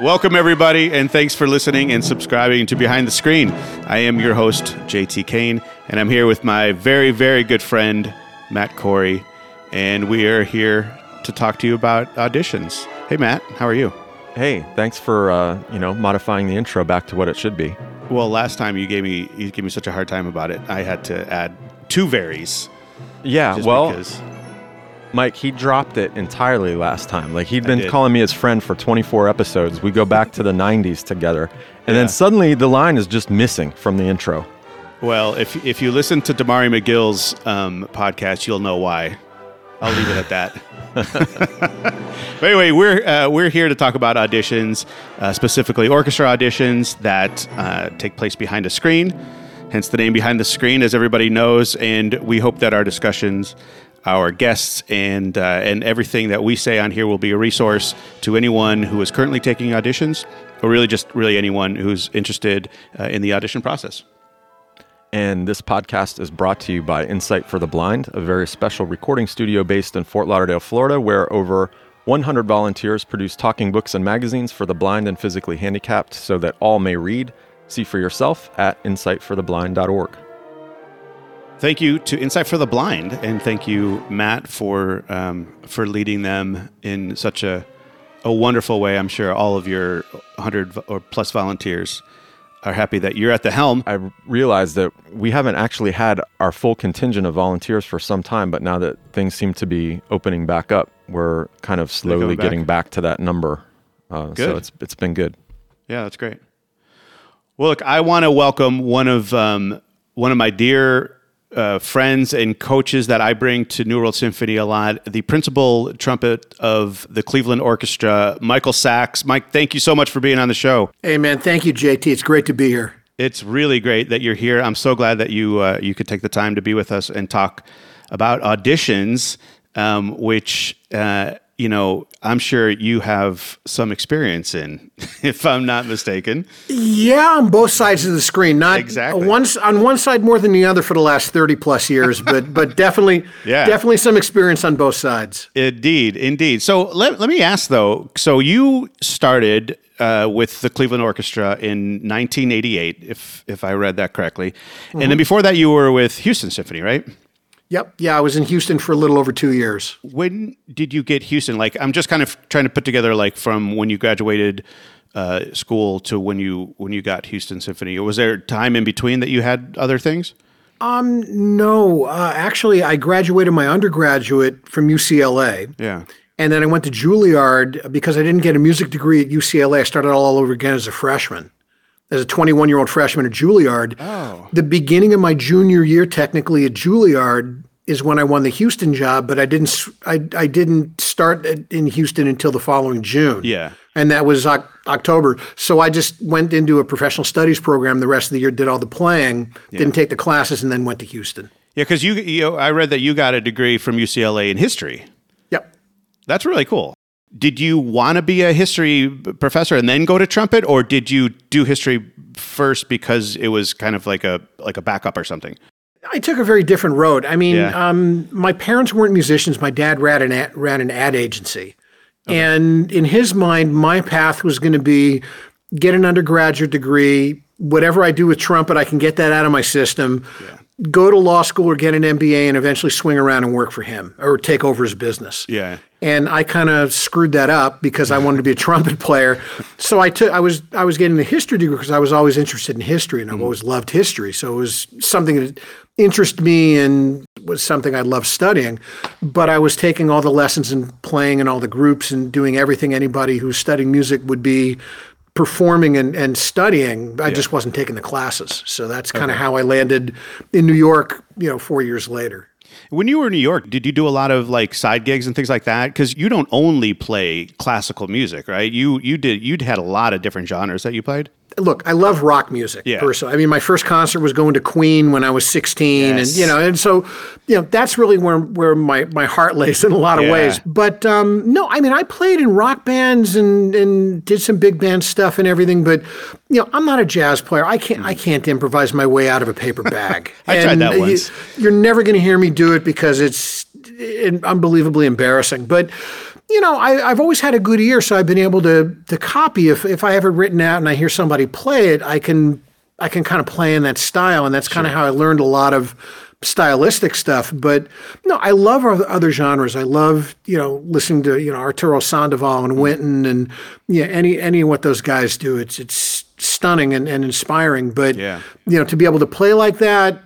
Welcome, everybody, and thanks for listening and subscribing to Behind the Screen. I am your host, JT Kane, and I'm here with my very, very good friend, Matt Corey, and we are here to talk to you about auditions. Hey, Matt, how are you? Hey, thanks for, modifying the intro back to what it should be. Well, last time you gave me such a hard time about it, I had to add two varies. Yeah, well... Mike, he dropped it entirely last time. Like, he'd been calling me his friend for 24 episodes. We go back to the 90s together. And then suddenly the line is just missing from the intro. Well, if you listen to Damari McGill's podcast, you'll know why. I'll leave it at that. But anyway, we're here to talk about auditions, specifically orchestra auditions that take place behind a screen. Hence the name Behind the Screen, as everybody knows. And we hope that our discussions... our guests and everything that we say on here will be a resource to anyone who is currently taking auditions, or really anyone who's interested in the audition process. And this podcast is brought to you by Insight for the Blind, a very special recording studio based in Fort Lauderdale, Florida, where over 100 volunteers produce talking books and magazines for the blind and physically handicapped so that all may read. See for yourself at insightfortheblind.org. Thank you to Insight for the Blind, and thank you, Matt, for leading them in such a wonderful way. I'm sure all of your 100 or plus volunteers are happy that you're at the helm. I realize that we haven't actually had our full contingent of volunteers for some time, but now that things seem to be opening back up, we're kind of slowly getting back to that number. So it's been good. Yeah, that's great. Well, look, I want to welcome one of my dear friends and coaches that I bring to New World Symphony a lot, the principal trumpet of the Cleveland Orchestra, Michael Sachs. Mike, thank you so much for being on the show. Hey, man. Thank you, JT. It's great to be here. It's really great that you're here. I'm so glad that you could take the time to be with us and talk about auditions, which I'm sure you have some experience in, if I'm not mistaken. Yeah, on both sides of the screen. Not exactly. On one side more than the other for the last 30 plus years, but definitely some experience on both sides. Indeed. So let me ask, though. So you started with the Cleveland Orchestra in 1988, if I read that correctly. Mm-hmm. And then before that, you were with Houston Symphony, right? Yep. Yeah, I was in Houston for a little over 2 years. When did you get Houston? Like, I'm just kind of trying to put together, like, from when you graduated school to when you got Houston Symphony. Was there time in between that you had other things? No. Actually, I graduated my undergraduate from UCLA. Yeah. And then I went to Juilliard because I didn't get a music degree at UCLA. I started all over again as a freshman. As a 21-year-old freshman at Juilliard. Oh. The beginning of my junior year, technically, at Juilliard is when I won the Houston job, but I didn't start in Houston until the following June. Yeah. And that was October. So I just went into a professional studies program the rest of the year, did all the playing, didn't take the classes, and then went to Houston. Yeah, because I read that you got a degree from UCLA in history. Yep. That's really cool. Did you want to be a history professor and then go to trumpet, or did you do history first because it was kind of like a backup or something? I took a very different road. I mean, my parents weren't musicians. My dad ran an ad agency. Okay. And in his mind, my path was going to be get an undergraduate degree. Whatever I do with trumpet, I can get that out of my system, go to law school or get an MBA, and eventually swing around and work for him or take over his business. Yeah. And I kind of screwed that up because I wanted to be a trumpet player. So I was getting a history degree because I was always interested in history, and I've always loved history. So it was something that interested me and was something I loved studying. But I was taking all the lessons and playing in all the groups and doing everything anybody who's studying music would be performing and studying. I just wasn't taking the classes. So that's kind of how I landed in New York, 4 years later. When you were in New York, did you do a lot of like side gigs and things like that? Because you don't only play classical music, right? You'd had a lot of different genres that you played. Look, I love rock music. Yeah. Personally. I mean, my first concert was going to Queen when I was 16, yes. and so that's really where my heart lays in a lot of ways. But no, I mean, I played in rock bands and did some big band stuff and everything. But I'm not a jazz player. I can't improvise my way out of a paper bag. I tried that once. You're never going to hear me do it because it's unbelievably embarrassing. But you know, I've always had a good ear, so I've been able to copy. If I have it written out and I hear somebody play it, I can kind of play in that style, and that's kind of how I learned a lot of stylistic stuff. But no, I love other genres. I love, you know, listening to, you know, Arturo Sandoval and Winton and any of what those guys do. It's stunning and inspiring. But you know, to be able to play like that,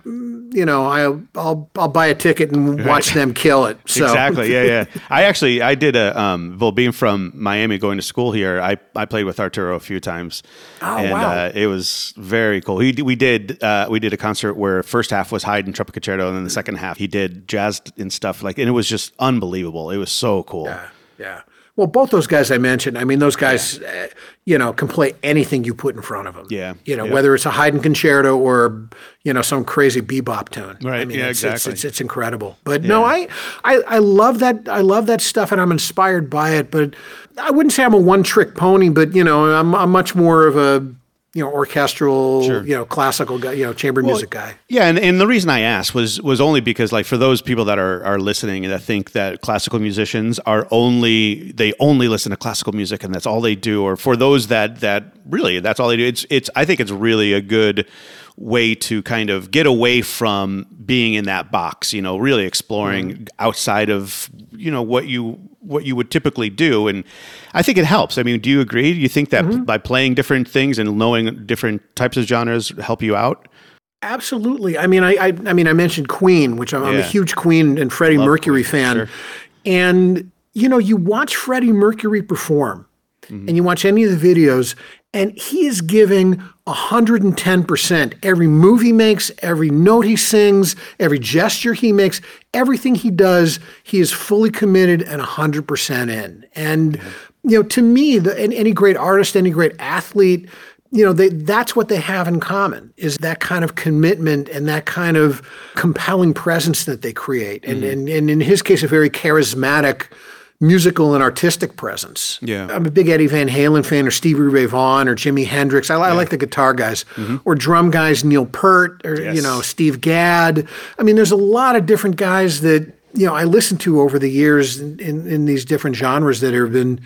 you know, I'll buy a ticket and watch them kill it. So. Exactly. Yeah. I did a well, being from Miami, going to school here, I played with Arturo a few times. Oh, and it was very cool. We did a concert where first half was Haydn trumpet concerto, and then the second half he did jazz and stuff like, and it was just unbelievable. It was so cool. Yeah. Well, both those guys I mentioned, I mean, those guys, you know, can play anything you put in front of them. Yeah. You know, whether it's a Haydn concerto or, you know, some crazy bebop tune. Right. I mean, exactly. It's incredible. But no, I love that. I love that stuff, and I'm inspired by it. But I wouldn't say I'm a one-trick pony, but, you know, I'm much more of a, you know, orchestral, you know, classical guy, you know, chamber music guy. Yeah, and the reason I asked was only because, like, for those people that are listening and that think that classical musicians only listen to classical music and that's all they do, or for those that really that's all they do, I think it's really a good way to kind of get away from being in that box, you know, really exploring outside of, you know, what you would typically do. And I think it helps. I mean, do you agree? Do you think that by playing different things and knowing different types of genres help you out? Absolutely. I mean, I mentioned Queen, which I'm a huge Queen and Freddie Mercury fan. Sure. And, you know, you watch Freddie Mercury perform and you watch any of the videos, and he is giving 110%. Every move he makes, every note he sings, every gesture he makes, everything he does, he is fully committed and 100% in. And, you know, to me, any great artist, any great athlete, you know, that's what they have in common, is that kind of commitment and that kind of compelling presence that they create. And in his case, a very charismatic musical and artistic presence. Yeah. I'm a big Eddie Van Halen fan, or Stevie Ray Vaughan, or Jimi Hendrix. I like the guitar guys, or drum guys, Neil Peart, or you know, Steve Gadd. I mean, there's a lot of different guys that, you know, I listened to over the years in these different genres that have been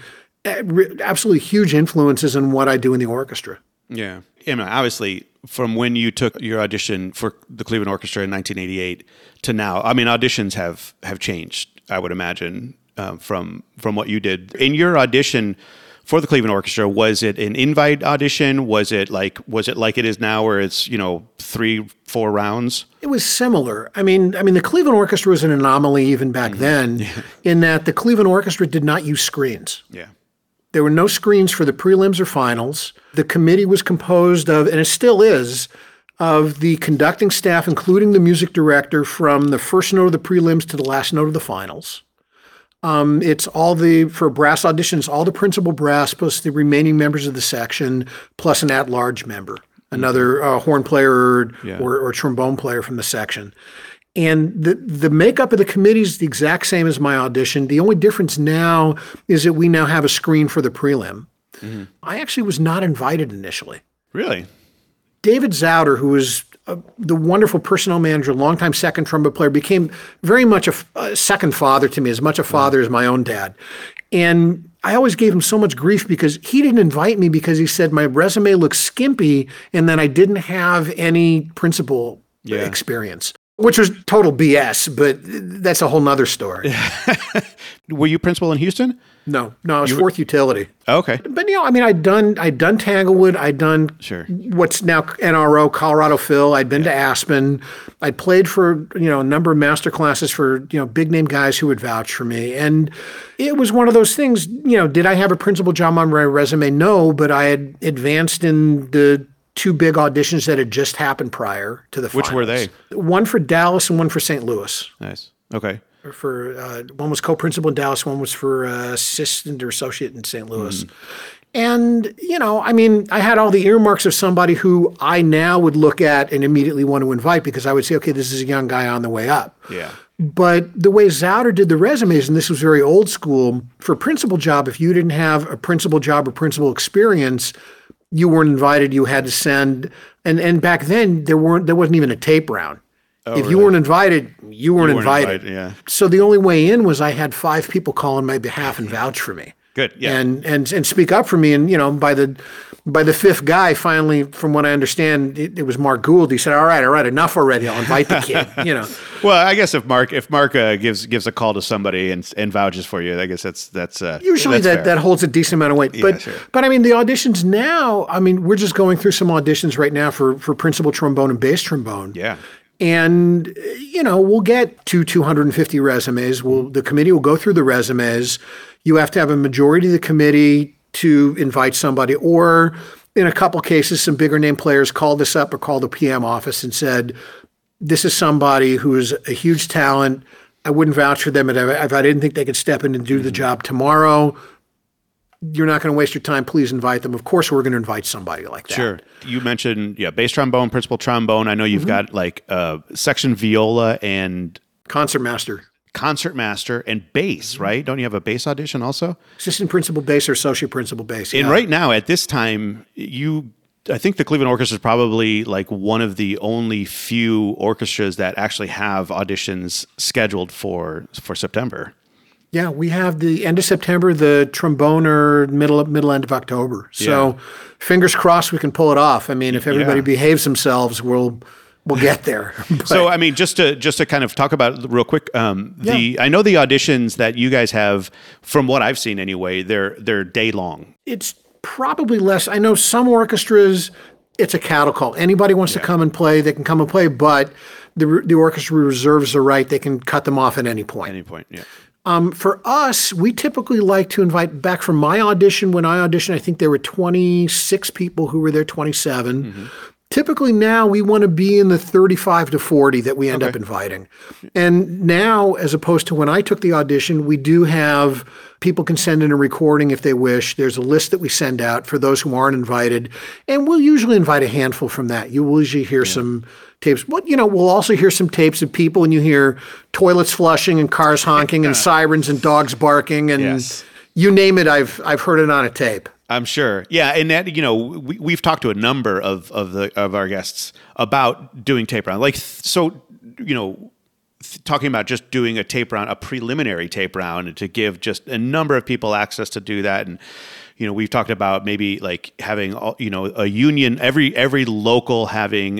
absolutely huge influences in what I do in the orchestra. Yeah. And obviously, from when you took your audition for the Cleveland Orchestra in 1988 to now, I mean, auditions have changed, I would imagine. From what you did. In your audition for the Cleveland Orchestra, was it an invite audition? Was it like it is now, where it's, you know, 3-4 rounds? It was similar. I mean the Cleveland Orchestra was an anomaly even back then, in that the Cleveland Orchestra did not use screens. Yeah. There were no screens for the prelims or finals. The committee was composed of, and it still is, of the conducting staff, including the music director, from the first note of the prelims to the last note of the finals. It's for brass auditions, all the principal brass, plus the remaining members of the section, plus an at-large member, another horn player or trombone player from the section. And the makeup of the committee is the exact same as my audition. The only difference now is that we now have a screen for the prelim. I actually was not invited initially. Really? David Zauder, who was the wonderful personnel manager, longtime second trumpet player, became very much a second father to me, as much a father as my own dad. And I always gave him so much grief because he didn't invite me, because he said my resume looks skimpy and that I didn't have any principal experience, which was total BS, but that's a whole nother story. Were you principal in Houston? No, I was fourth utility. Okay. But, you know, I mean, I'd done Tanglewood. I'd done what's now NRO, Colorado Phil. I'd been to Aspen. I'd played for, you know, a number of master classes for, you know, big-name guys who would vouch for me. And it was one of those things, you know, did I have a principal job on my resume? No, but I had advanced in the two big auditions that had just happened prior to the finals. Which were they? One for Dallas and one for St. Louis. Nice. Okay. For one was co-principal in Dallas, one was for assistant or associate in St. Louis. And, you know, I mean, I had all the earmarks of somebody who I now would look at and immediately want to invite, because I would say, okay, this is a young guy on the way up. Yeah. But the way Zauder did the resumes, and this was very old school, for a principal job, if you didn't have a principal job or principal experience, you weren't invited. You had to send, and back then there wasn't even a tape round. If you weren't invited, you weren't invited. Yeah. So the only way in was I had five people call on my behalf and vouch for me. Good. Yeah. And speak up for me. And, you know, by the fifth guy, finally, from what I understand, it was Mark Gould. He said, all right, enough already. I'll invite the kid, you know. Well, I guess if Mark gives a call to somebody and vouches for you, I guess that's usually that's that holds a decent amount of weight. Yeah, but, sure. But I mean, the auditions now, I mean, we're just going through some auditions right now for principal trombone and bass trombone. Yeah. And, you know, we'll get 250 resumes. The committee will go through the resumes. You have to have a majority of the committee to invite somebody, or in a couple cases, some bigger name players called us up or called the PM office and said, this is somebody who is a huge talent. I wouldn't vouch for them if I didn't think they could step in and do the job tomorrow. You're not going to waste your time. Please invite them. Of course, we're going to invite somebody like that. Sure. You mentioned, bass trombone, principal trombone. I know you've got section viola and concertmaster and bass, right? Don't you have a bass audition also? Assistant principal bass or associate principal bass. Yeah. And right now, at this time, I think the Cleveland Orchestra is probably like one of the only few orchestras that actually have auditions scheduled for September. Yeah, we have the end of September, the tromboner middle end of October. So fingers crossed we can pull it off. I mean, if everybody behaves themselves, we'll get there. So, I mean, just to kind of talk about it real quick, I know the auditions that you guys have, from what I've seen anyway, they're day long. It's probably less. I know some orchestras, it's a cattle call. Anybody wants to come and play, they can come and play, but the orchestra reserves the right. They can cut them off at any point. For us, we typically like to invite back from my audition. When I auditioned, I think there were 26 people who were there, 27. Mm-hmm. Typically now we want to be in the 35 to 40 that we end up inviting. And now, as opposed to when I took the audition, we do have people can send in a recording if they wish. There's a list that we send out for those who aren't invited. And we'll usually invite a handful from that. You will usually hear some tapes. Well, we'll also hear some tapes of people, and you hear toilets flushing and cars honking and sirens and dogs barking and you name it, I've heard it on a tape. I'm sure. Yeah, and that, we've talked to a number of our guests about doing tape round. Like, so, talking about just doing a tape round, a preliminary tape round, to give just a number of people access to do that. And, we've talked about maybe like having, a union, every local having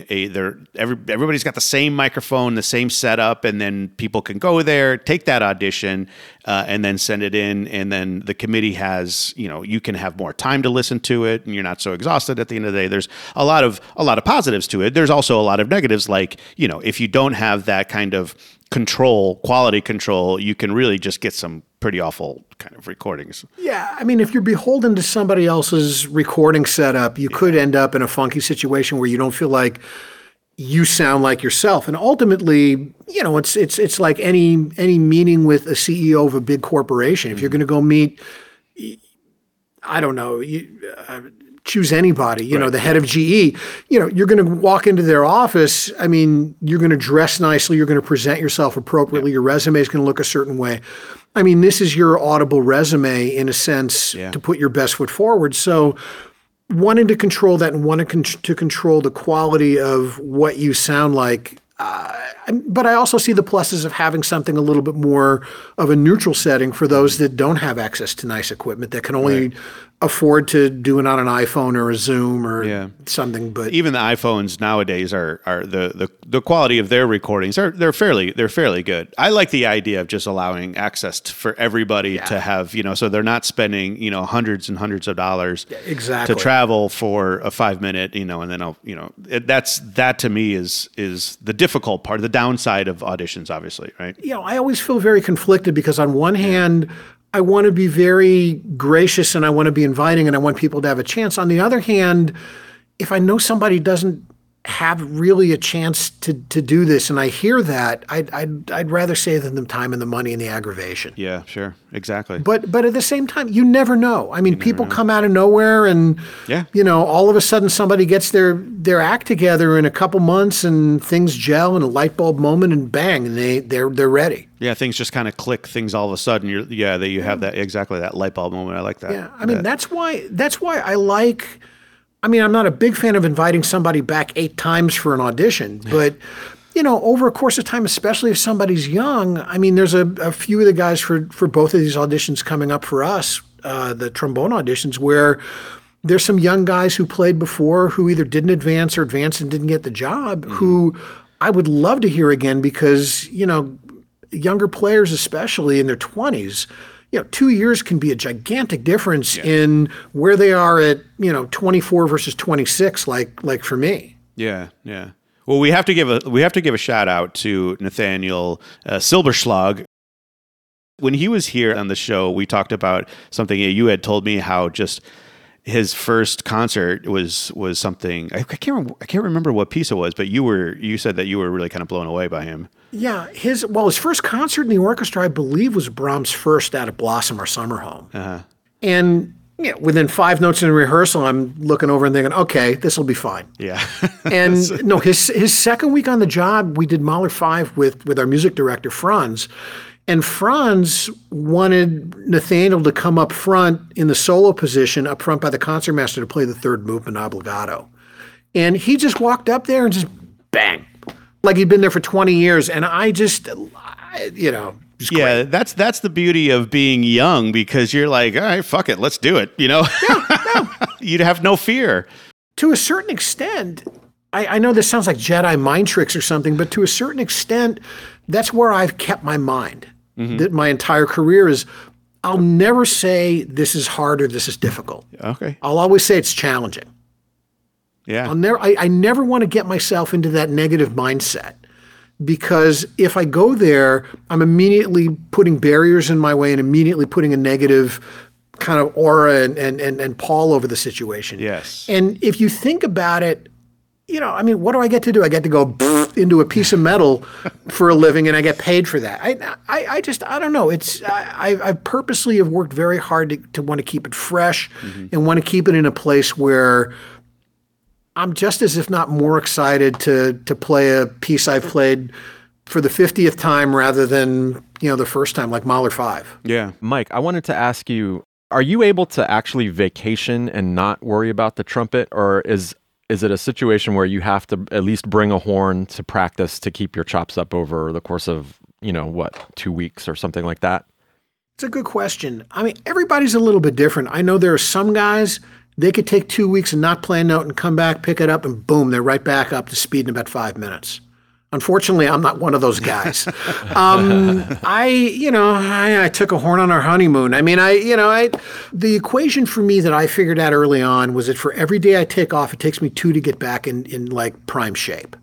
everybody's got the same microphone, the same setup, and then people can go there, take that audition, and then send it in. And then the committee has, you can have more time to listen to it, and you're not so exhausted at the end of the day. There's a lot of positives to it. There's also a lot of negatives. Like, if you don't have that kind of quality control, you can really just get some pretty awful kind of recordings. Yeah, I mean, if you're beholden to somebody else's recording setup, you could end up in a funky situation where you don't feel like you sound like yourself. And ultimately, it's like any meeting with a CEO of a big corporation. If you're going to go meet, I don't know, choose anybody, the head of GE, you're going to walk into their office. I mean, you're going to dress nicely. You're going to present yourself appropriately. Your resume is going to look a certain way. I mean, this is your audible resume in a sense to put your best foot forward. So wanting to control that and wanting to control the quality of what you sound like. But I also see the pluses of having something a little bit more of a neutral setting for those that don't have access to nice equipment, that can only afford to do it on an iPhone or a Zoom or something. But even the iPhones nowadays are the quality of their recordings they're fairly good. I like the idea of just allowing access for everybody to have, so they're not spending, hundreds and hundreds of dollars to travel for a 5 minute, and then that to me is the difficult part, the downside of auditions, obviously, right? I always feel very conflicted because on one hand, I want to be very gracious and I want to be inviting and I want people to have a chance. On the other hand, if I know somebody doesn't have really a chance to do this and I hear that, I'd rather save them the time and the money and the aggravation. Yeah, sure. Exactly. But at the same time, you never know. I mean, people come out of nowhere and, all of a sudden somebody gets their act together in a couple months and things gel in a light bulb moment and bang, and they're ready. Yeah, things just kind of click. Things all of a sudden, you have that exactly that light bulb moment. I like that. Yeah, I mean that's why I like. I mean, I'm not a big fan of inviting somebody back 8 times for an audition, but you know, over a course of time, especially if somebody's young, I mean, there's a few of the guys for both of these auditions coming up for us, the trombone auditions, where there's some young guys who played before who either didn't advance or advanced and didn't get the job, mm-hmm. who I would love to hear again because, you know, younger players, especially in their 20s, you know, 2 years can be a gigantic difference yeah. in where they are at, you know, 24 versus 26, like for me. Yeah, yeah. Well, we have to give a shout out to Nathaniel Silberschlag. When he was here on the show, we talked about something you had told me, how just his first concert was something I can't remember what piece it was, but you said that you were really kind of blown away by him. Yeah, his first concert in the orchestra, I believe, was Brahms' first out of Blossom, Our Summer Home. Uh-huh. And yeah, within five notes in a rehearsal, I'm looking over and thinking, okay, this will be fine. Yeah. And no, his second week on the job, we did Mahler 5 with our music director, Franz. And Franz wanted Nathaniel to come up front in the solo position, up front by the concertmaster, to play the third movement, Obbligato. And he just walked up there and just bang, like he'd been there for 20 years. And I just, you know... Yeah, that's the beauty of being young, because you're like, all right, fuck it, let's do it, you know? Yeah, no. You'd have no fear. To a certain extent, I know this sounds like Jedi mind tricks or something, but to a certain extent, that's where I've kept my mind. Mm-hmm. That my entire career is, I'll never say this is hard or this is difficult. Okay. I'll always say it's challenging. Yeah. I never want to get myself into that negative mindset. Because if I go there, I'm immediately putting barriers in my way and immediately putting a negative kind of aura and pall over the situation. Yes. And if you think about it, you know, I mean, what do I get to do? I get to go into a piece of metal for a living, and I get paid for that. I don't know. It's I purposely have worked very hard to want to keep it fresh mm-hmm. and want to keep it in a place where I'm just as if not more excited to play a piece I've played for the 50th time rather than, you know, the first time, like Mahler 5. Yeah. Mike, I wanted to ask you, are you able to actually vacation and not worry about the trumpet? Or is it a situation where you have to at least bring a horn to practice to keep your chops up over the course of, you know, what, 2 weeks or something like that? It's a good question. I mean, everybody's a little bit different. I know there are some guys... They could take 2 weeks and not play a note and come back, pick it up, and boom, they're right back up to speed in about 5 minutes. Unfortunately, I'm not one of those guys. I took a horn on our honeymoon. I mean, the equation for me that I figured out early on was that for every day I take off, it takes me 2 to get back in like prime shape.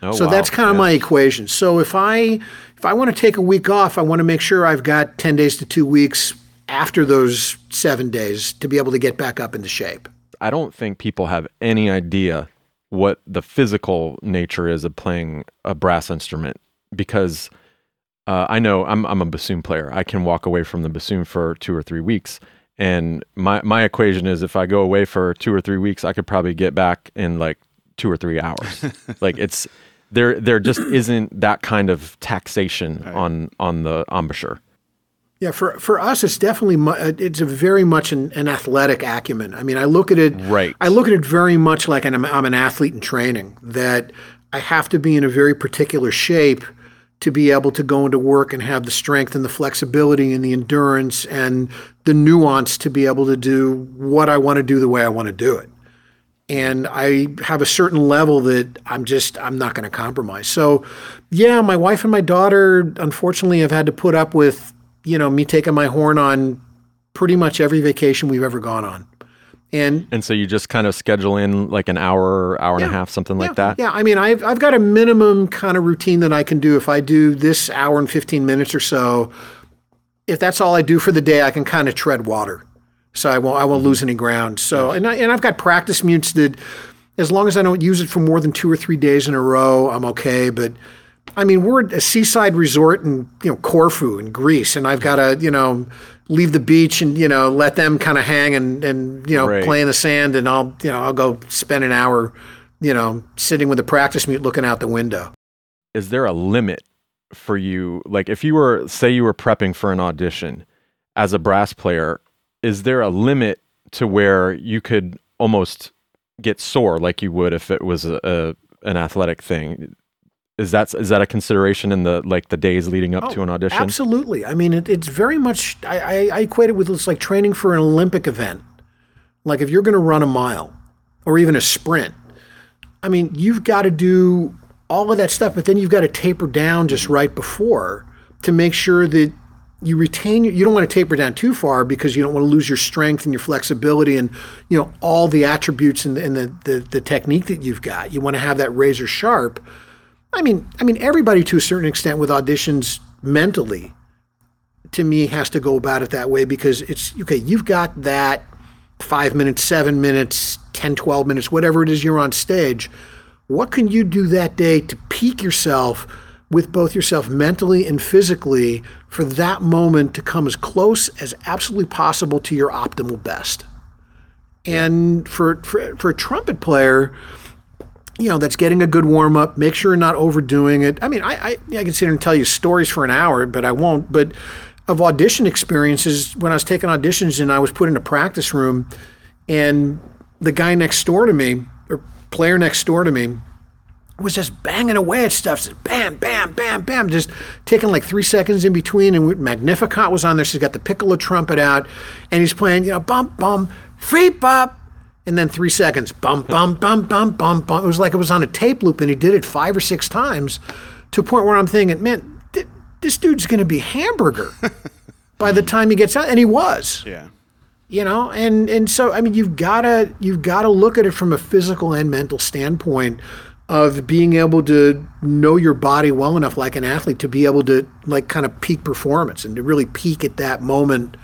Oh, so wow. That's kind of my equation. So if I want to take a week off, I want to make sure I've got 10 days to 2 weeks after those 7 days to be able to get back up into shape. I don't think people have any idea what the physical nature is of playing a brass instrument, because I know I'm a bassoon player. I can walk away from the bassoon for 2 or 3 weeks. And my equation is, if I go away for 2 or 3 weeks, I could probably get back in like 2 or 3 hours. Like there just isn't that kind of taxation right. on the embouchure. Yeah, for us, it's definitely it's a very much an athletic acumen. I mean, I look at it. Right. I look at it very much like I'm an athlete in training, that I have to be in a very particular shape to be able to go into work and have the strength and the flexibility and the endurance and the nuance to be able to do what I want to do the way I want to do it. And I have a certain level that I'm not going to compromise. So, yeah, my wife and my daughter, unfortunately, have had to put up with, you know, me taking my horn on pretty much every vacation we've ever gone on. And so you just kind of schedule in like an hour yeah, and a half, something like that? Yeah, I mean, I've got a minimum kind of routine that I can do. If I do this hour and 15 minutes or so, if that's all I do for the day, I can kind of tread water. So I won't lose any ground. So, and I've got practice mutes that, as long as I don't use it for more than 2 or 3 days in a row, I'm okay. But I mean, we're at a seaside resort in, you know, Corfu in Greece, and I've got to, you know, leave the beach and, you know, let them kind of hang and you know, right. play in the sand, and I'll go spend an hour, you know, sitting with a practice mute looking out the window. Is there a limit for you? Like, if you were, say you were prepping for an audition as a brass player, is there a limit to where you could almost get sore like you would if it was an athletic thing? Is that a consideration in the days leading up to an audition? Absolutely. I mean, it's very much. I equate it with it's like training for an Olympic event. Like if you're going to run a mile or even a sprint, I mean, you've got to do all of that stuff, but then you've got to taper down just right before to make sure that you retain. You don't want to taper down too far because you don't want to lose your strength and your flexibility and all the attributes and the technique that you've got. You want to have that razor sharp. I mean, everybody to a certain extent with auditions mentally, to me, has to go about it that way because it's, okay, you've got that 5 minutes, 7 minutes, 10, 12 minutes, whatever it is you're on stage. What can you do that day to peak yourself with both yourself mentally and physically for that moment to come as close as absolutely possible to your optimal best? And for a trumpet player, that's getting a good warm-up, make sure you're not overdoing it. I mean, I can sit here and tell you stories for an hour, but I won't. But of audition experiences, when I was taking auditions and I was put in a practice room, and the guy next door to me, or player next door to me, was just banging away at stuff, just bam, bam, bam, bam, just taking like 3 seconds in between, and Magnificat was on there, so he's got the piccolo trumpet out, and he's playing, bum, bum, free bop, and then 3 seconds, bum, bum, bum, bum, bum, bum. It was like it was on a tape loop, and he did it 5 or 6 times to a point where I'm thinking, man, this dude's going to be hamburger by the time he gets out. And he was. Yeah. And so, I mean, you've got to look at it from a physical and mental standpoint of being able to know your body well enough like an athlete to be able to, like, kind of peak performance and to really peak at that moment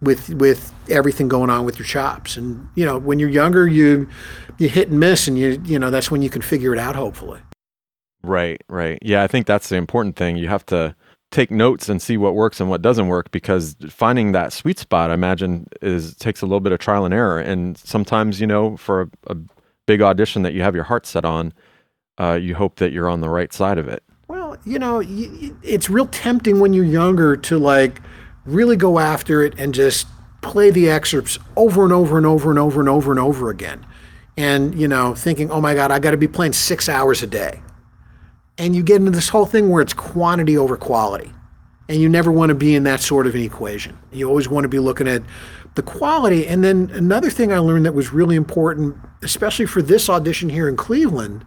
with everything going on with your chops. And when you're younger, you hit and miss, and you that's when you can figure it out, hopefully. Right. Yeah, I think that's the important thing. You have to take notes and see what works and what doesn't work, because finding that sweet spot, I imagine, takes a little bit of trial and error. And sometimes, for a big audition that you have your heart set on, you hope that you're on the right side of it. Well, it's real tempting when you're younger to, like, really go after it and just play the excerpts over and over and over and over and over and over again. And, thinking, oh my God, I got to be playing 6 hours a day. And you get into this whole thing where it's quantity over quality. And you never want to be in that sort of an equation. You always want to be looking at the quality. And then another thing I learned that was really important, especially for this audition here in Cleveland,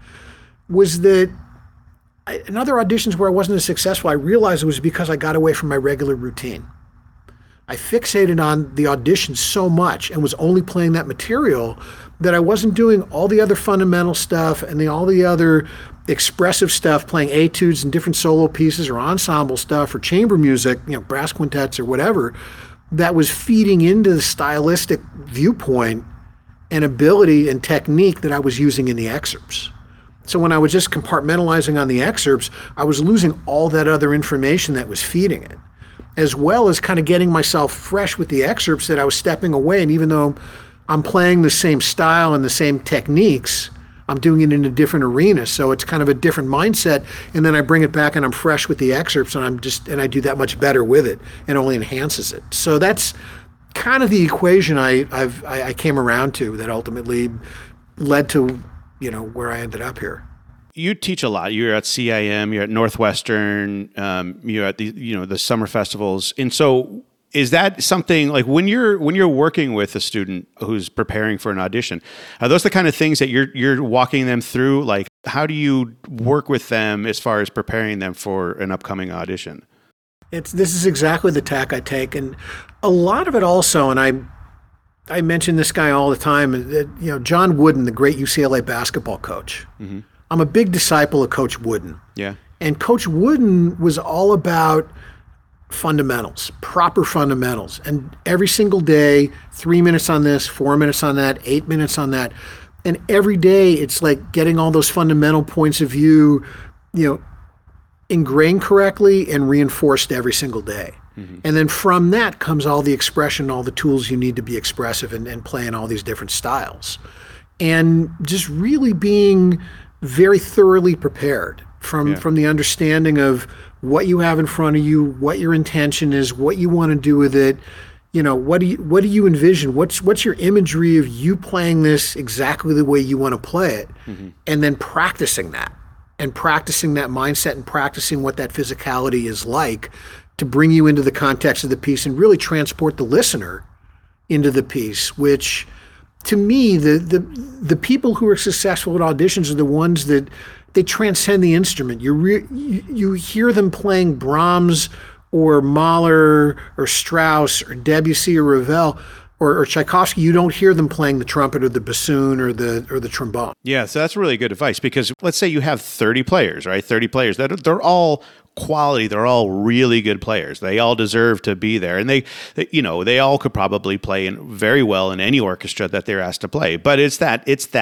was that in other auditions where I wasn't as successful, I realized it was because I got away from my regular routine. I fixated on the audition so much and was only playing that material that I wasn't doing all the other fundamental stuff and all the other expressive stuff, playing etudes and different solo pieces or ensemble stuff or chamber music, brass quintets or whatever, that was feeding into the stylistic viewpoint and ability and technique that I was using in the excerpts. So when I was just compartmentalizing on the excerpts, I was losing all that other information that was feeding it, as well as kind of getting myself fresh with the excerpts that I was stepping away. And even though I'm playing the same style and the same techniques, I'm doing it in a different arena. So it's kind of a different mindset. And then I bring it back and I'm fresh with the excerpts, and I do that much better with it, and only enhances it. So that's kind of the equation I came around to that ultimately led to, where I ended up here. You teach a lot. You're at CIM, you're at Northwestern, you're at the summer festivals. And so is that something, like, when you're working with a student who's preparing for an audition, are those the kind of things that you're walking them through? Like, how do you work with them as far as preparing them for an upcoming audition? This is exactly the tack I take. And a lot of it also, and I mention this guy all the time, John Wooden, the great UCLA basketball coach. Mm-hmm. I'm a big disciple of Coach Wooden. Yeah. And Coach Wooden was all about fundamentals, proper fundamentals. And every single day, 3 minutes on this, 4 minutes on that, 8 minutes on that. And every day it's like getting all those fundamental points of view, ingrained correctly and reinforced every single day. Mm-hmm. And then from that comes all the expression, all the tools you need to be expressive and play in all these different styles. And just really being very thoroughly prepared from the understanding of what you have in front of you, what your intention is, what you want to do with it. What do you envision? What's your imagery of you playing this exactly the way you want to play it? Mm-hmm. And then practicing that and practicing that mindset and practicing what that physicality is like to bring you into the context of the piece and really transport the listener into the piece, which to me, the people who are successful at auditions are the ones that they transcend the instrument. You hear them playing Brahms or Mahler or Strauss or Debussy or Ravel or Tchaikovsky. You don't hear them playing the trumpet or the bassoon or the trombone. Yeah, so that's really good advice, because let's say you have 30 players, right? 30 players that they're all quality, they're all really good players. They all deserve to be there, and they all could probably play very well in any orchestra that they're asked to play. But it's that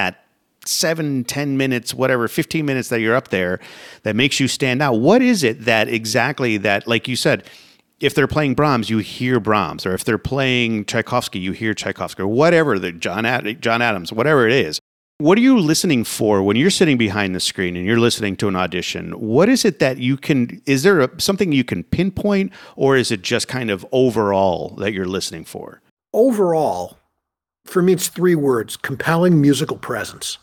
7, 10 minutes, whatever, 15 minutes that you're up there that makes you stand out. What is it that exactly that, like you said, if they're playing Brahms, you hear Brahms, or if they're playing Tchaikovsky, you hear Tchaikovsky, or whatever, the John Adams, whatever it is. What are you listening for when you're sitting behind the screen and you're listening to an audition? What is it that is there something you can pinpoint, or is it just kind of overall that you're listening for? Overall, for me, it's 3 words: compelling musical presence.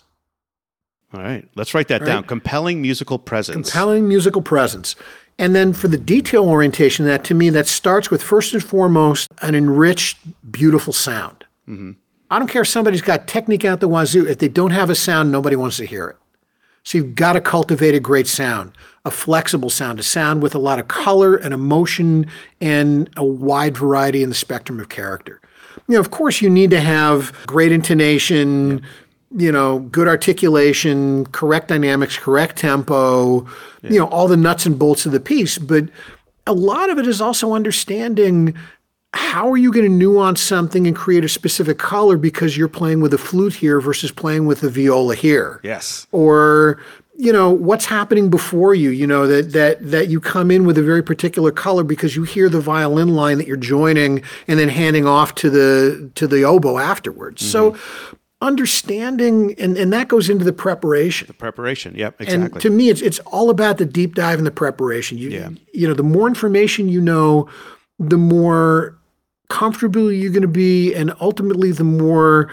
All right, let's write that down. Compelling musical presence. Compelling musical presence. And then for the detail orientation, that to me, that starts with, first and foremost, an enriched, beautiful sound. Mm-hmm. I don't care if somebody's got technique out the wazoo. If they don't have a sound, nobody wants to hear it. So you've got to cultivate a great sound, a flexible sound, a sound with a lot of color and emotion and a wide variety in the spectrum of character. You know, of course, you need to have great intonation, good articulation, correct dynamics, correct tempo, all the nuts and bolts of the piece. But a lot of it is also understanding, how are you going to nuance something and create a specific color because you're playing with a flute here versus playing with a viola here? Yes. Or, what's happening before you, that you come in with a very particular color because you hear the violin line that you're joining and then handing off to the oboe afterwards. Mm-hmm. So understanding, and that goes into the preparation. The preparation, yep, exactly. And to me, it's all about the deep dive and the preparation. The more information you know, the more comfortable you're going to be, and ultimately the more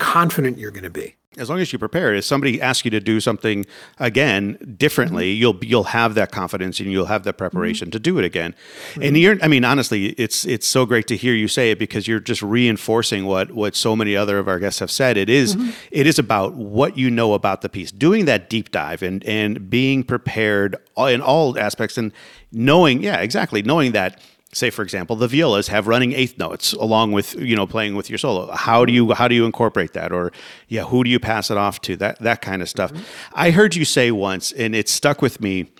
confident you're going to be. As long as you prepare, if somebody asks you to do something again differently, mm-hmm. you'll have that confidence and you'll have that preparation mm-hmm. to do it again. Mm-hmm. And honestly, it's so great to hear you say it, because you're just reinforcing what so many other of our guests have said. It is mm-hmm. it is about what you know about the piece, doing that deep dive and being prepared in all aspects, and knowing that. Say, for example, the violas have running eighth notes along with, playing with your solo. How do you incorporate that? Or, who do you pass it off to? That kind of stuff. Mm-hmm. I heard you say once, and it stuck with me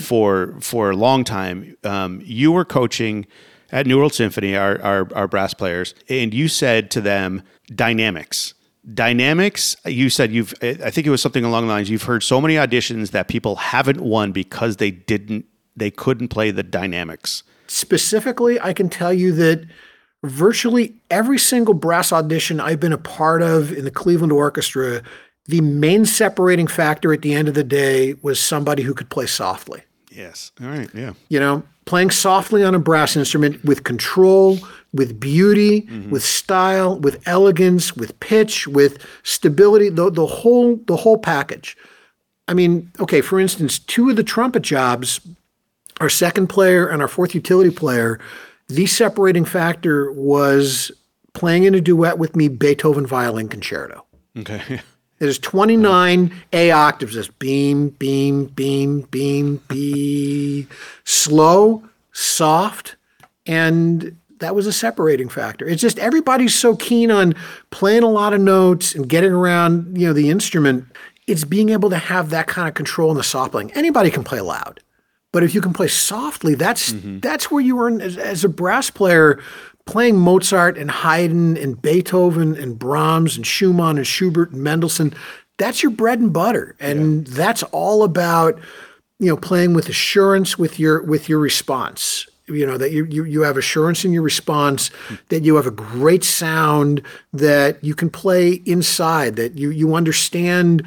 for a long time. You were coaching at New World Symphony, our brass players, and you said to them, dynamics, you said I think it was something along the lines, you've heard so many auditions that people haven't won because they couldn't play the dynamics. Specifically, I can tell you that virtually every single brass audition I've been a part of in the Cleveland Orchestra, the main separating factor at the end of the day was somebody who could play softly. Yes. All right. Yeah. Playing softly on a brass instrument with control, with beauty, mm-hmm. with style, with elegance, with pitch, with stability, the whole package. I mean, okay, for instance, 2 of the trumpet jobs, our second player and our fourth utility player, the separating factor was playing in a duet with me Beethoven Violin Concerto. Okay. It is 29 A octaves. It's beam, beam, beam, beam, bee. Slow, soft, and that was a separating factor. It's just everybody's so keen on playing a lot of notes and getting around, the instrument. It's being able to have that kind of control in the soft playing. Anybody can play loud. But if you can play softly, that's where you earn as a brass player, playing Mozart and Haydn and Beethoven and Brahms and Schumann and Schubert and Mendelssohn. That's your bread and butter, and that's all about playing with assurance with your response. That you have assurance in your response, that you have a great sound, that you can play inside, that you understand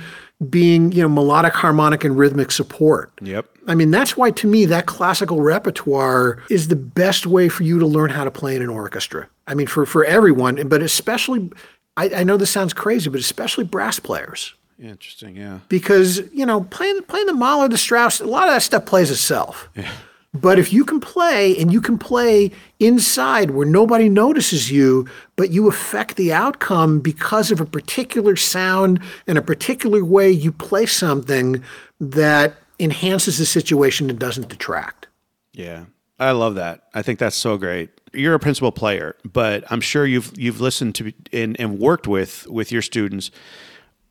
being, melodic, harmonic, and rhythmic support. Yep. I mean, that's why, to me, that classical repertoire is the best way for you to learn how to play in an orchestra. I mean, for everyone, but especially, I know this sounds crazy, but especially brass players. Interesting, yeah. Because, you know, playing the Mahler, the Strauss, a lot of that stuff plays itself. Yeah. But if you can play, and you can play inside where nobody notices you, but you affect the outcome because of a particular sound and a particular way you play something that enhances the situation and doesn't detract. Yeah, I love that. I think that's so great. You're a principal player, but I'm sure you've listened to and worked with your students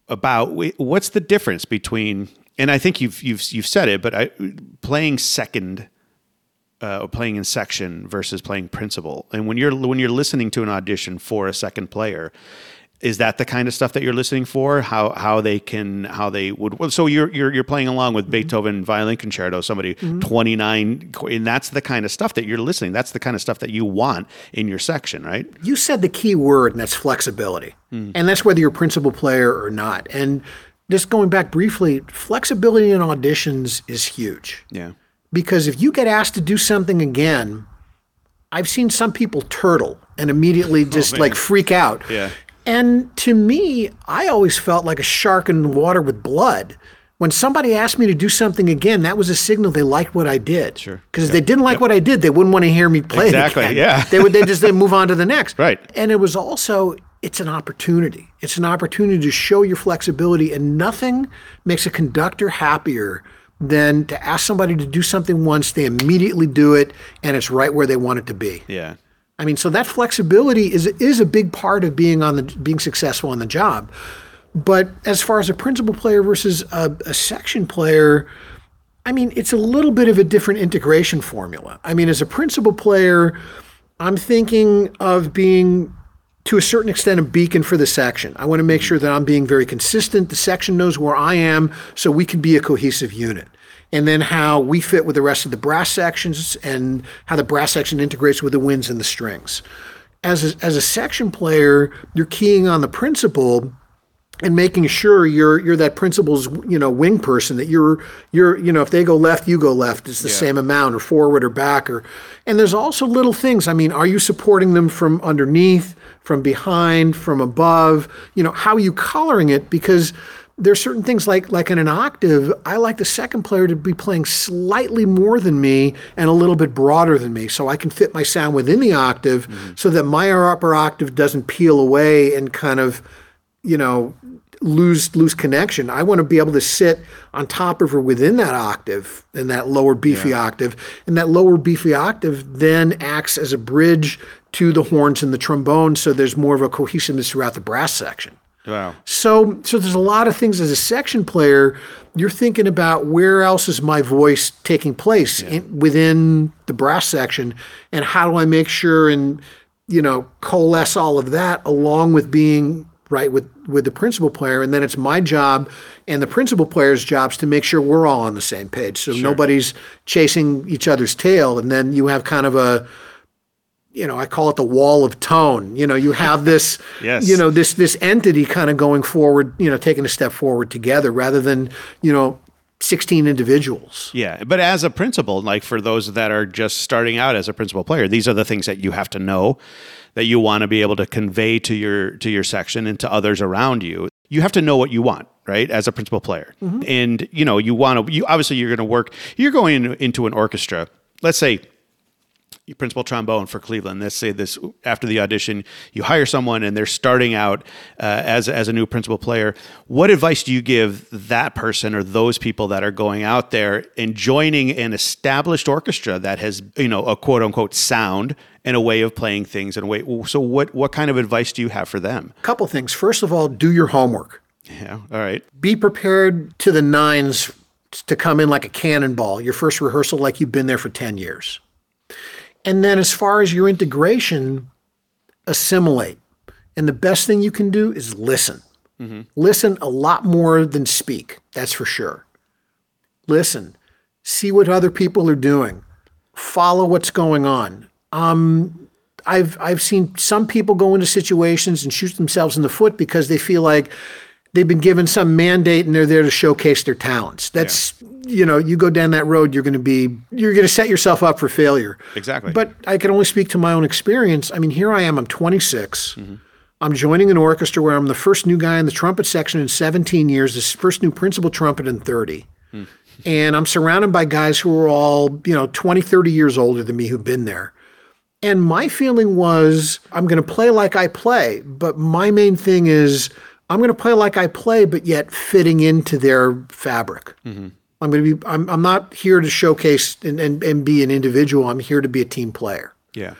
about what's the difference between, and I think you've said it, but playing second or playing in section versus playing principal. And when you're listening to an audition for a second player, is that the kind of stuff that you're listening for? How they would? Well, so you're playing along with mm-hmm. Beethoven Violin Concerto, somebody mm-hmm. 29, and that's the kind of stuff that you're listening. That's the kind of stuff that you want in your section, right? You said the key word, and that's flexibility, and that's whether you're a principal player or not. And just going back briefly, flexibility in auditions is huge. Yeah. Because if you get asked to do something again, I've seen some people turtle and immediately just like freak out. Yeah. And to me, I always felt like a shark in the water with blood. When somebody asked me to do something again, that was a signal they liked what I did. Sure. Because if they didn't like what I did, they wouldn't want to hear me play it again. Yeah. They move on to the next. Right. And it was also, it's an opportunity. It's an opportunity to show your flexibility, and nothing makes a conductor happier than to ask somebody to do something once, they immediately do it, and it's right where they want it to be. Yeah. I mean, so that flexibility is a big part of being successful on the job. But as far as a principal player versus a section player, I mean, it's a little bit of a different integration formula. I mean, as a principal player, I'm thinking of being, to a certain extent, a beacon for the section. I want to make sure that I'm being very consistent. The section knows where I am, so we can be a cohesive unit. And then how we fit with the rest of the brass sections and how the brass section integrates with the winds and the strings. As a section player, you're keying on the principal and making sure you're that principal's, you know, wing person, that you're you know, if they go left, you go left. It's the same amount, or forward or back, or, and there's also little things. I mean, are you supporting them from underneath, from behind, from above? You know, how are you coloring it? Because there's certain things like in an octave, I like the second player to be playing slightly more than me and a little bit broader than me, so I can fit my sound within the octave so that my upper octave doesn't peel away and kind of, you know, lose connection. I want to be able to sit on top of or within that octave and that lower beefy octave, and that lower beefy octave then acts as a bridge to the horns and the trombone, so there's more of a cohesiveness throughout the brass section. Wow. So there's a lot of things as a section player, you're thinking about where else is my voice taking place within the brass section, and how do I make sure and, you know, coalesce all of that along with being right with the principal player. And then it's my job and the principal player's jobs to make sure we're all on the same page. So nobody's chasing each other's tail. And then you have kind of a, you know, I call it the wall of tone. You know, you have this, you know, this entity kind of going forward, you know, taking a step forward together rather than, you know, 16 individuals. Yeah. But as a principal, like for those that are just starting out as a principal player, these are the things that you have to know, that you want to be able to convey to your section and to others around you. You have to know what you want, right? As a principal player. Mm-hmm. And, you know, you want to, obviously you're going to work, you're going into an orchestra, let's say, principal trombone for Cleveland. Let's say this, after the audition, you hire someone and they're starting out as a new principal player. What advice do you give that person or those people that are going out there and joining an established orchestra that has, you know, a quote unquote sound and a way of playing things and a way? So what kind of advice do you have for them? A couple things. First of all, do your homework. Yeah. All right. Be prepared to the nines to come in like a cannonball. Your first rehearsal, like you've been there for 10 years. And then as far as your integration, assimilate. And the best thing you can do is listen. Mm-hmm. Listen a lot more than speak, that's for sure. Listen, see what other people are doing. Follow what's going on. I've seen some people go into situations and shoot themselves in the foot because they feel like they've been given some mandate and they're there to showcase their talents. That's, you know, you go down that road, you're going to set yourself up for failure. Exactly. But I can only speak to my own experience. I mean, here I am, I'm 26. Mm-hmm. I'm joining an orchestra where I'm the first new guy in the trumpet section in 17 years, the first new principal trumpet in 30. And I'm surrounded by guys who are all, 20, 30 years older than me who've been there. And my feeling was, I'm going to play like I play, but my main thing is I'm going to play like I play, but yet fitting into their fabric. Mm-hmm. I'm not here to showcase and be an individual. I'm here to be a team player. Yeah.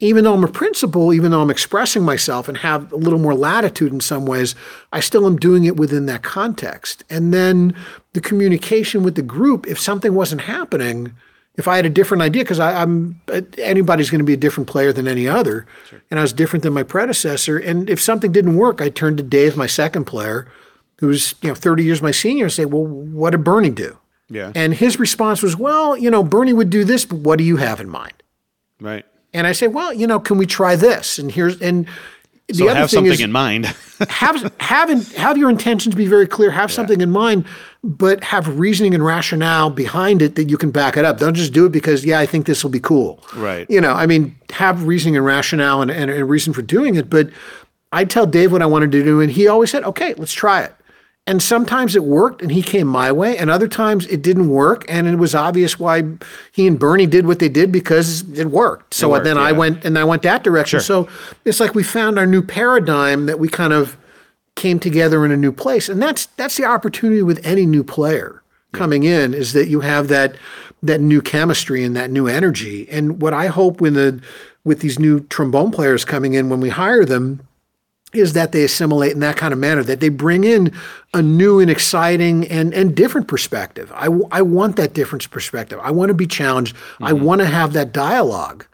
Even though I'm a principal, even though I'm expressing myself and have a little more latitude in some ways, I still am doing it within that context. And then the communication with the group, if something wasn't happening, if I had a different idea, because anybody's going to be a different player than any other, sure. And I was different than my predecessor. And if something didn't work, I turned to Dave, my second player, who's 30 years my senior, and say, "Well, what did Bernie do?" Yeah. And his response was, "Well, Bernie would do this, but what do you have in mind?" Right. And I say, "Well, can we try this?" And here's and the so other have thing something is, in mind. have your intentions be very clear. Have something in mind, but have reasoning and rationale behind it that you can back it up. Don't just do it because, I think this will be cool. Right. Have reasoning and rationale and a reason for doing it. But I tell Dave what I wanted to do, and he always said, "Okay, let's try it." And sometimes it worked and he came my way, and other times it didn't work, and it was obvious why he and Bernie did what they did because it worked. So I went that direction. Sure. So it's like we found our new paradigm that we kind of came together in a new place. And that's the opportunity with any new player coming in, is that you have that new chemistry and that new energy. And what I hope with these new trombone players coming in when we hire them is that they assimilate in that kind of manner, that they bring in a new and exciting and different perspective. I want that different perspective. I want to be challenged. Mm-hmm. I want to have that dialogue,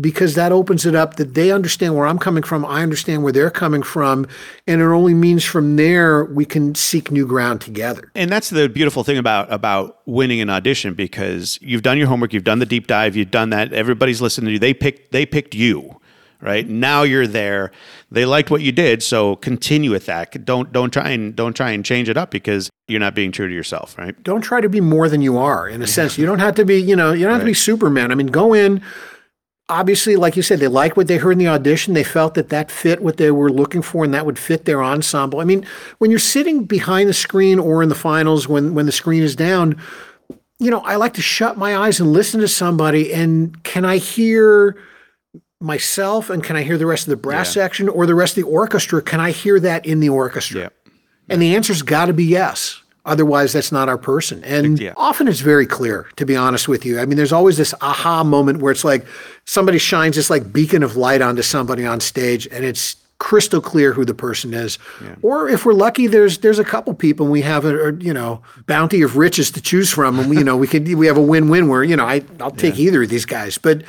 because that opens it up, that they understand where I'm coming from, I understand where they're coming from, and it only means from there we can seek new ground together. And that's the beautiful thing about winning an audition, because you've done your homework, you've done the deep dive, you've done that, everybody's listening to you, they picked you. Right now you're there. They liked what you did, so continue with that. Don't try and change it up, because you're not being true to yourself, right? Don't try to be more than you are. In a sense, you don't have to be. You don't have to be Superman. I mean, go in. Obviously, like you said, they liked what they heard in the audition. They felt that fit what they were looking for, and that would fit their ensemble. I mean, when you're sitting behind the screen or in the finals, when the screen is down, I like to shut my eyes and listen to somebody. And can I hear myself, and can I hear the rest of the brass section or the rest of the orchestra? Can I hear that in the orchestra? Yeah. And the answer's got to be yes. Otherwise, that's not our person. And often it's very clear, to be honest with you. I mean, there's always this aha moment where it's like somebody shines this like beacon of light onto somebody on stage, and it's crystal clear who the person is. Yeah. Or if we're lucky, there's a couple people, and we have a bounty of riches to choose from, and we have a win-win where I'll take either of these guys. But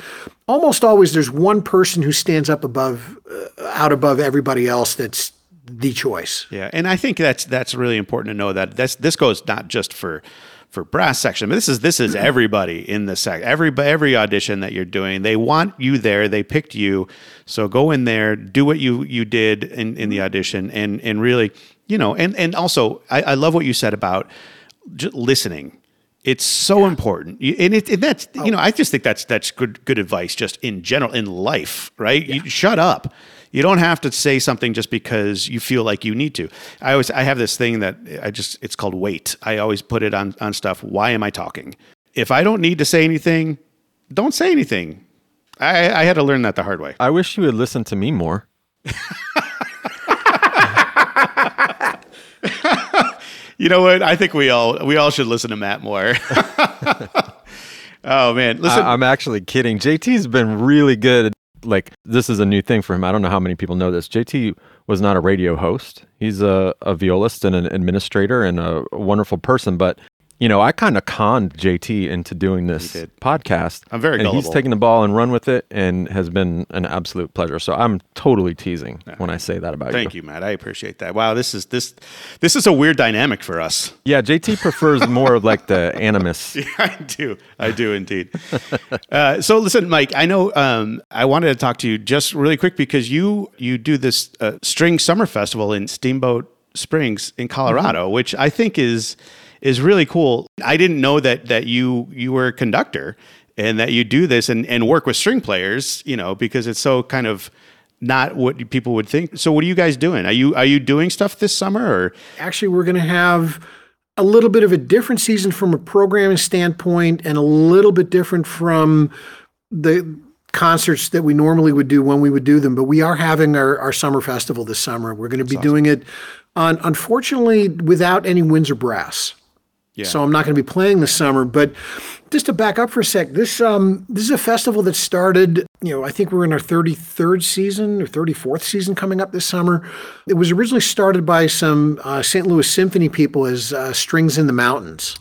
almost always there's one person who stands up out above everybody else. That's the choice. Yeah, and I think that's really important to know that this goes not just for brass section, but this is everybody in the section. Every audition that you're doing, they want you there. They picked you, so go in there, do what you did in the audition, and really, and also, I love what you said about just listening. It's so important, and that's I just think that's good advice just in general in life, right? Yeah. You shut up. You don't have to say something just because you feel like you need to. I have this thing that it's called weight. I always put it on stuff. Why am I talking? If I don't need to say anything, don't say anything. I had to learn that the hard way. I wish you would listen to me more. You know what? I think we all should listen to Matt more. Oh man, listen. I'm actually kidding. JT's been really good. Like, this is a new thing for him. I don't know how many people know this. JT was not a radio host. He's a violist and an administrator and a wonderful person. But, I kind of conned JT into doing this podcast. I'm very gullible. He's taken the ball and run with it, and has been an absolute pleasure. So I'm totally teasing when I say that about you. Thank you, Matt. I appreciate that. Wow, this is a weird dynamic for us. Yeah, JT prefers more of like the animus. Yeah, I do indeed. So listen, Mike, I know I wanted to talk to you just really quick, because you do this String Summer Festival in Steamboat Springs in Colorado, mm-hmm. which I think is really cool. I didn't know that you were a conductor and that you do this and work with string players, because it's so kind of not what people would think. So what are you guys doing? Are you doing stuff this summer? Or? Actually, we're going to have a little bit of a different season from a programming standpoint and a little bit different from the concerts that we normally would do when we would do them. But we are having our summer festival this summer. We're going to be doing it, unfortunately, without any Windsor brass. Yeah. So I'm not going to be playing this summer. But just to back up for a sec, this is a festival that started, I think we're in our 33rd season or 34th season coming up this summer. It was originally started by some St. Louis Symphony people as Strings in the Mountains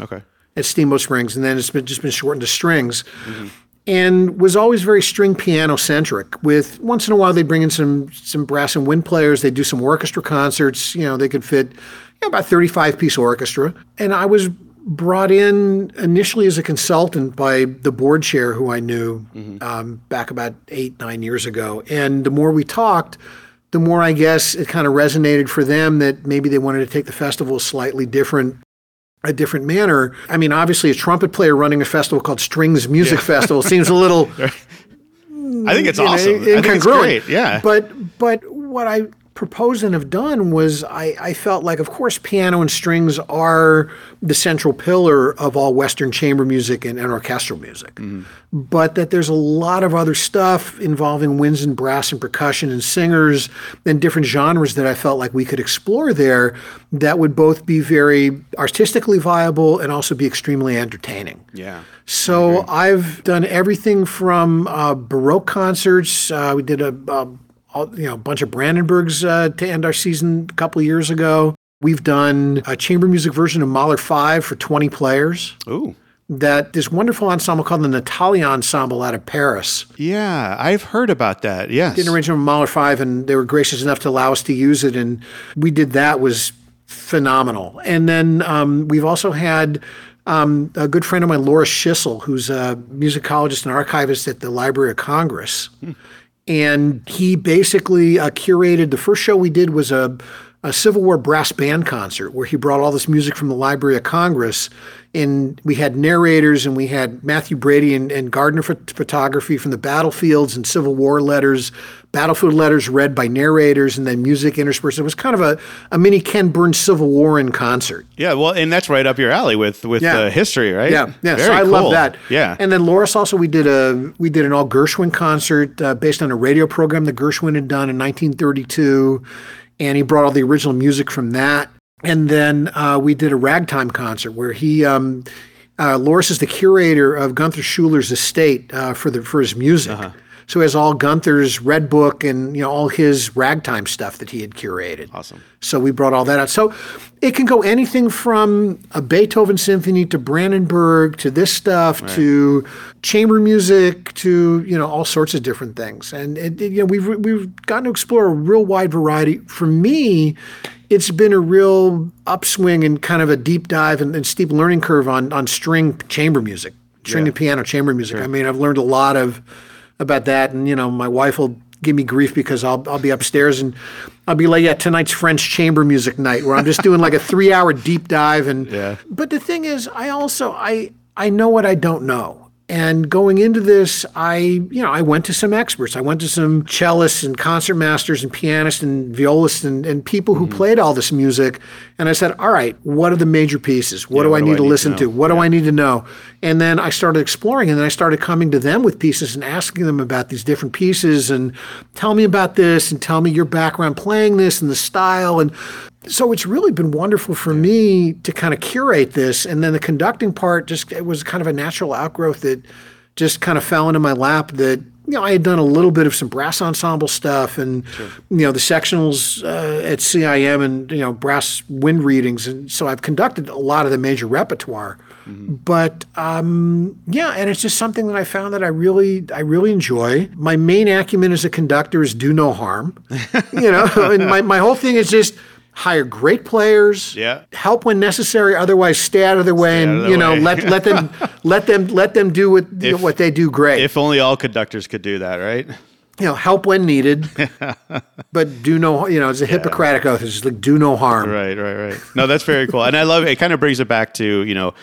at Steamboat Springs. And then it's just been shortened to Strings. Mm-hmm. And was always very string piano centric. With once in a while, they bring in some brass and wind players. They do some orchestra concerts. They could fit about 35-piece orchestra. And I was brought in initially as a consultant by the board chair who I knew back about 8-9 years ago. And the more we talked, the more I guess it kind of resonated for them that maybe they wanted to take the festival slightly a different manner. I mean, obviously, a trumpet player running a festival called Strings Music Festival seems a little. I think it's awesome. Incongruent. I think it's great. Yeah. But what I proposed and have done was I felt like, of course, piano and strings are the central pillar of all Western chamber music and orchestral music, but that there's a lot of other stuff involving winds and brass and percussion and singers and different genres that I felt like we could explore there that would both be very artistically viable and also be extremely entertaining. Yeah. So I've done everything from Baroque concerts. We did a bunch of Brandenburgs to end our season a couple of years ago. We've done a chamber music version of Mahler 5 for 20 players. Ooh. That this wonderful ensemble called the Natalia Ensemble out of Paris. Yeah, I've heard about that, yes. Did an arrangement of Mahler 5, and they were gracious enough to allow us to use it, and we did that. Was phenomenal. And then we've also had a good friend of mine, Laura Schissel, who's a musicologist and archivist at the Library of Congress. And he basically curated, the first show we did was a Civil War brass band concert where he brought all this music from the Library of Congress. And we had narrators and we had Matthew Brady and Gardner photography from the battlefields and Civil War letters, battlefield letters read by narrators and then music interspersed. It was kind of a mini Ken Burns Civil War in concert. Yeah, well, and that's right up your alley with history, right? Yeah, yeah. Very so I love that. Yeah. And then Loris also, we did an all Gershwin concert based on a radio program that Gershwin had done in 1932. And he brought all the original music from that. And then we did a ragtime concert where he, Loris is the curator of Gunther Schueller's estate for his music. Uh-huh. So he has all Gunther's Red Book and all his ragtime stuff that he had curated. Awesome. So we brought all that out. So it can go anything from a Beethoven symphony to Brandenburg to this stuff to chamber music to all sorts of different things. And we've gotten to explore a real wide variety. For me, it's been a real upswing and kind of a deep dive and steep learning curve on string chamber music, string and piano chamber music. Sure. I mean, I've learned a lot about that, and my wife will give me grief because I'll be upstairs and I'll be like, tonight's French chamber music night, where I'm just doing like a 3-hour deep dive. And but the thing is, I know what I don't know. And going into this, I went to some experts. I went to some cellists and concertmasters and pianists and violists and people who played all this music. And I said, all right, what are the major pieces? What do I need to listen to? What do I need to know? And then I started exploring, and then I started coming to them with pieces and asking them about these different pieces and tell me about this and tell me your background playing this and the style. And so it's really been wonderful for me to kind of curate this. And then the conducting part, it was kind of a natural outgrowth that just kind of fell into my lap that, I had done a little bit of some brass ensemble stuff and, the sectionals at CIM and, brass wind readings. And so I've conducted a lot of the major repertoire. Mm-hmm. But, and it's just something that I found that I really enjoy. My main acumen as a conductor is do no harm, and my whole thing is just hire great players, help when necessary, otherwise stay out of their way and let them do what they do great. If only all conductors could do that, right? Help when needed, but do no, it's a Hippocratic oath. It's just like do no harm. Right. No, that's very cool. And I love it. It kind of brings it back to,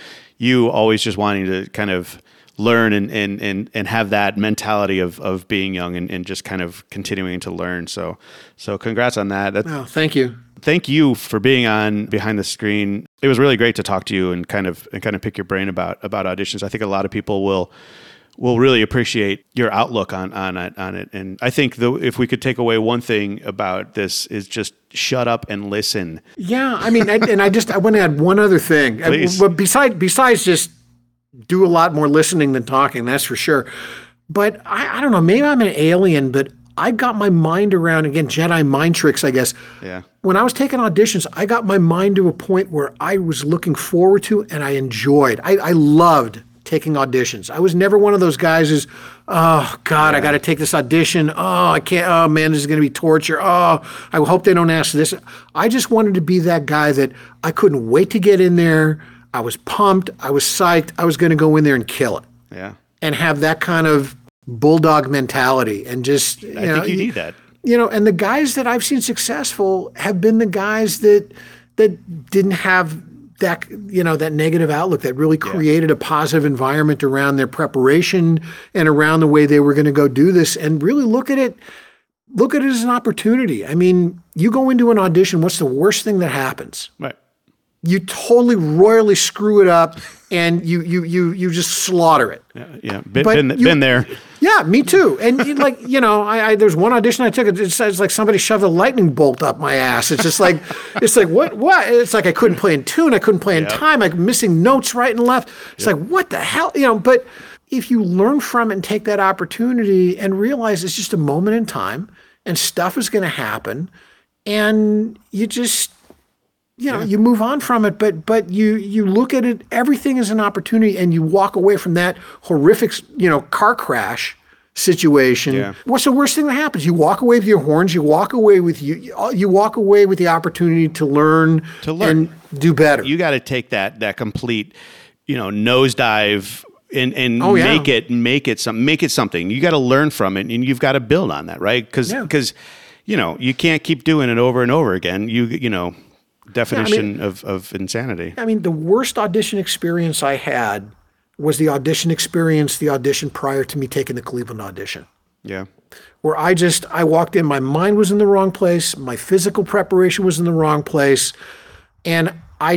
you always just wanting to kind of learn and have that mentality of being young and just kind of continuing to learn. So congrats on that. Oh, thank you. Thank you for being on Behind the Screen. It was really great to talk to you and kind of pick your brain about auditions. I think a lot of people will really appreciate your outlook on it. And I think if we could take away one thing about this is just shut up and listen. Yeah, I mean, I want to add one other thing. Please. But besides just do a lot more listening than talking, that's for sure. But I don't know, maybe I'm an alien, but I got my mind around, again, Jedi mind tricks, I guess. Yeah. When I was taking auditions, I got my mind to a point where I was looking forward to and I enjoyed. I loved taking auditions. I was never one of those guys who's, oh, God, yeah, I got to take this audition. Oh, I can't. Oh, man, this is going to be torture. Oh, I hope they don't ask this. I just wanted to be that guy that I couldn't wait to get in there. I was pumped. I was psyched. I was going to go in there and kill it. Yeah. And have that kind of bulldog mentality and just, I think you need that. You know, and the guys that I've seen successful have been the guys that didn't have that, you know, that negative outlook, that really created a positive environment around their preparation and around the way they were going to go do this, and really look at it as an opportunity. I mean, you go into an audition, what's the worst thing that happens? Right. You totally royally screw it up, and you just slaughter it. Yeah. Been there. Yeah, me too. And like, you know, I there's one audition I took. It's like somebody shoved a lightning bolt up my ass. It's just like, what? It's like I couldn't play in tune. I couldn't play in time. I'm missing notes right and left. It's like, what the hell, you know? But if you learn from it and take that opportunity and realize it's just a moment in time, and stuff is going to happen, and you just, you know, you move on from it, but you look at it, everything is an opportunity, and you walk away from that horrific, you know, car crash situation. Yeah. What's the worst thing that happens? You walk away with your horns, you walk away with the opportunity to learn and do better. You got to take that complete, you know, nosedive and make it something. You got to learn from it, and you've got to build on that, right? Because you know, you can't keep doing it over and over again. You know. Definition of insanity. I mean, the worst audition experience I had was the audition prior to me taking the Cleveland audition. Yeah. Where I walked in, my mind was in the wrong place, my physical preparation was in the wrong place, and I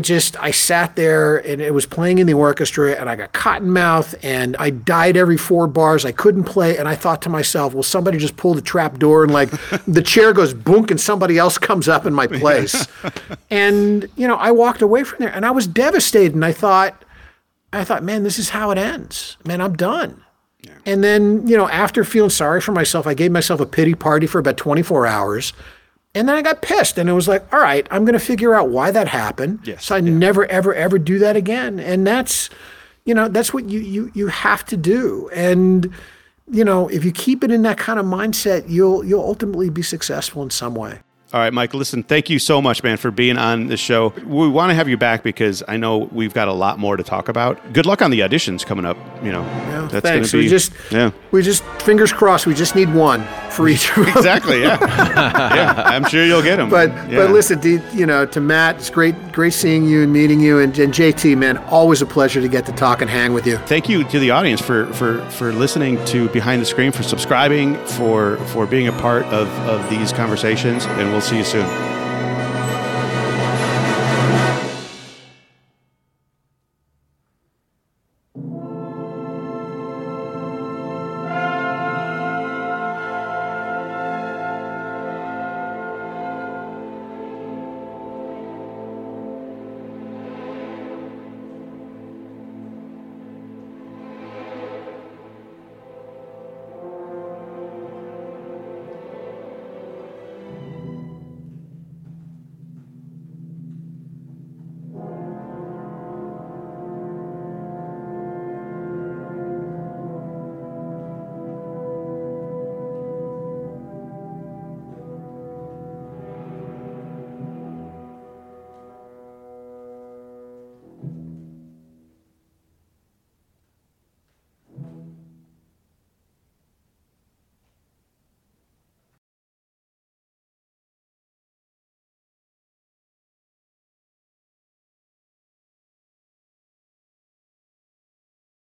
sat there, and it was playing in the orchestra, and I got cotton mouth, and I died every 4 bars. I couldn't play, and I thought to myself, well, somebody just pulled a trap door, and like the chair goes boonk, and somebody else comes up in my place. And, you know, I walked away from there, and I was devastated, and I thought, man, this is how it ends. Man, I'm done. Yeah. And then, you know, after feeling sorry for myself, I gave myself a pity party for about 24 hours. And then I got pissed, and it was like, all right, I'm going to figure out why that happened. Yes, so I never, ever, ever do that again. And that's, you know, that's what you have to do. And, you know, if you keep it in that kind of mindset, you'll ultimately be successful in some way. All right, Mike, listen, thank you so much, man, for being on the show. We want to have you back because I know we've got a lot more to talk about. Good luck on the auditions coming up, you know. Yeah, that's thanks. Gonna be, we just, fingers crossed, we just need one for each of them. Exactly, yeah. Yeah, I'm sure you'll get them. But listen, you know, to Matt, it's great seeing you and meeting you. And JT, man, always a pleasure to get to talk and hang with you. Thank you to the audience for listening to Behind the Screen, for subscribing, for being a part of these conversations, and we'll see you soon.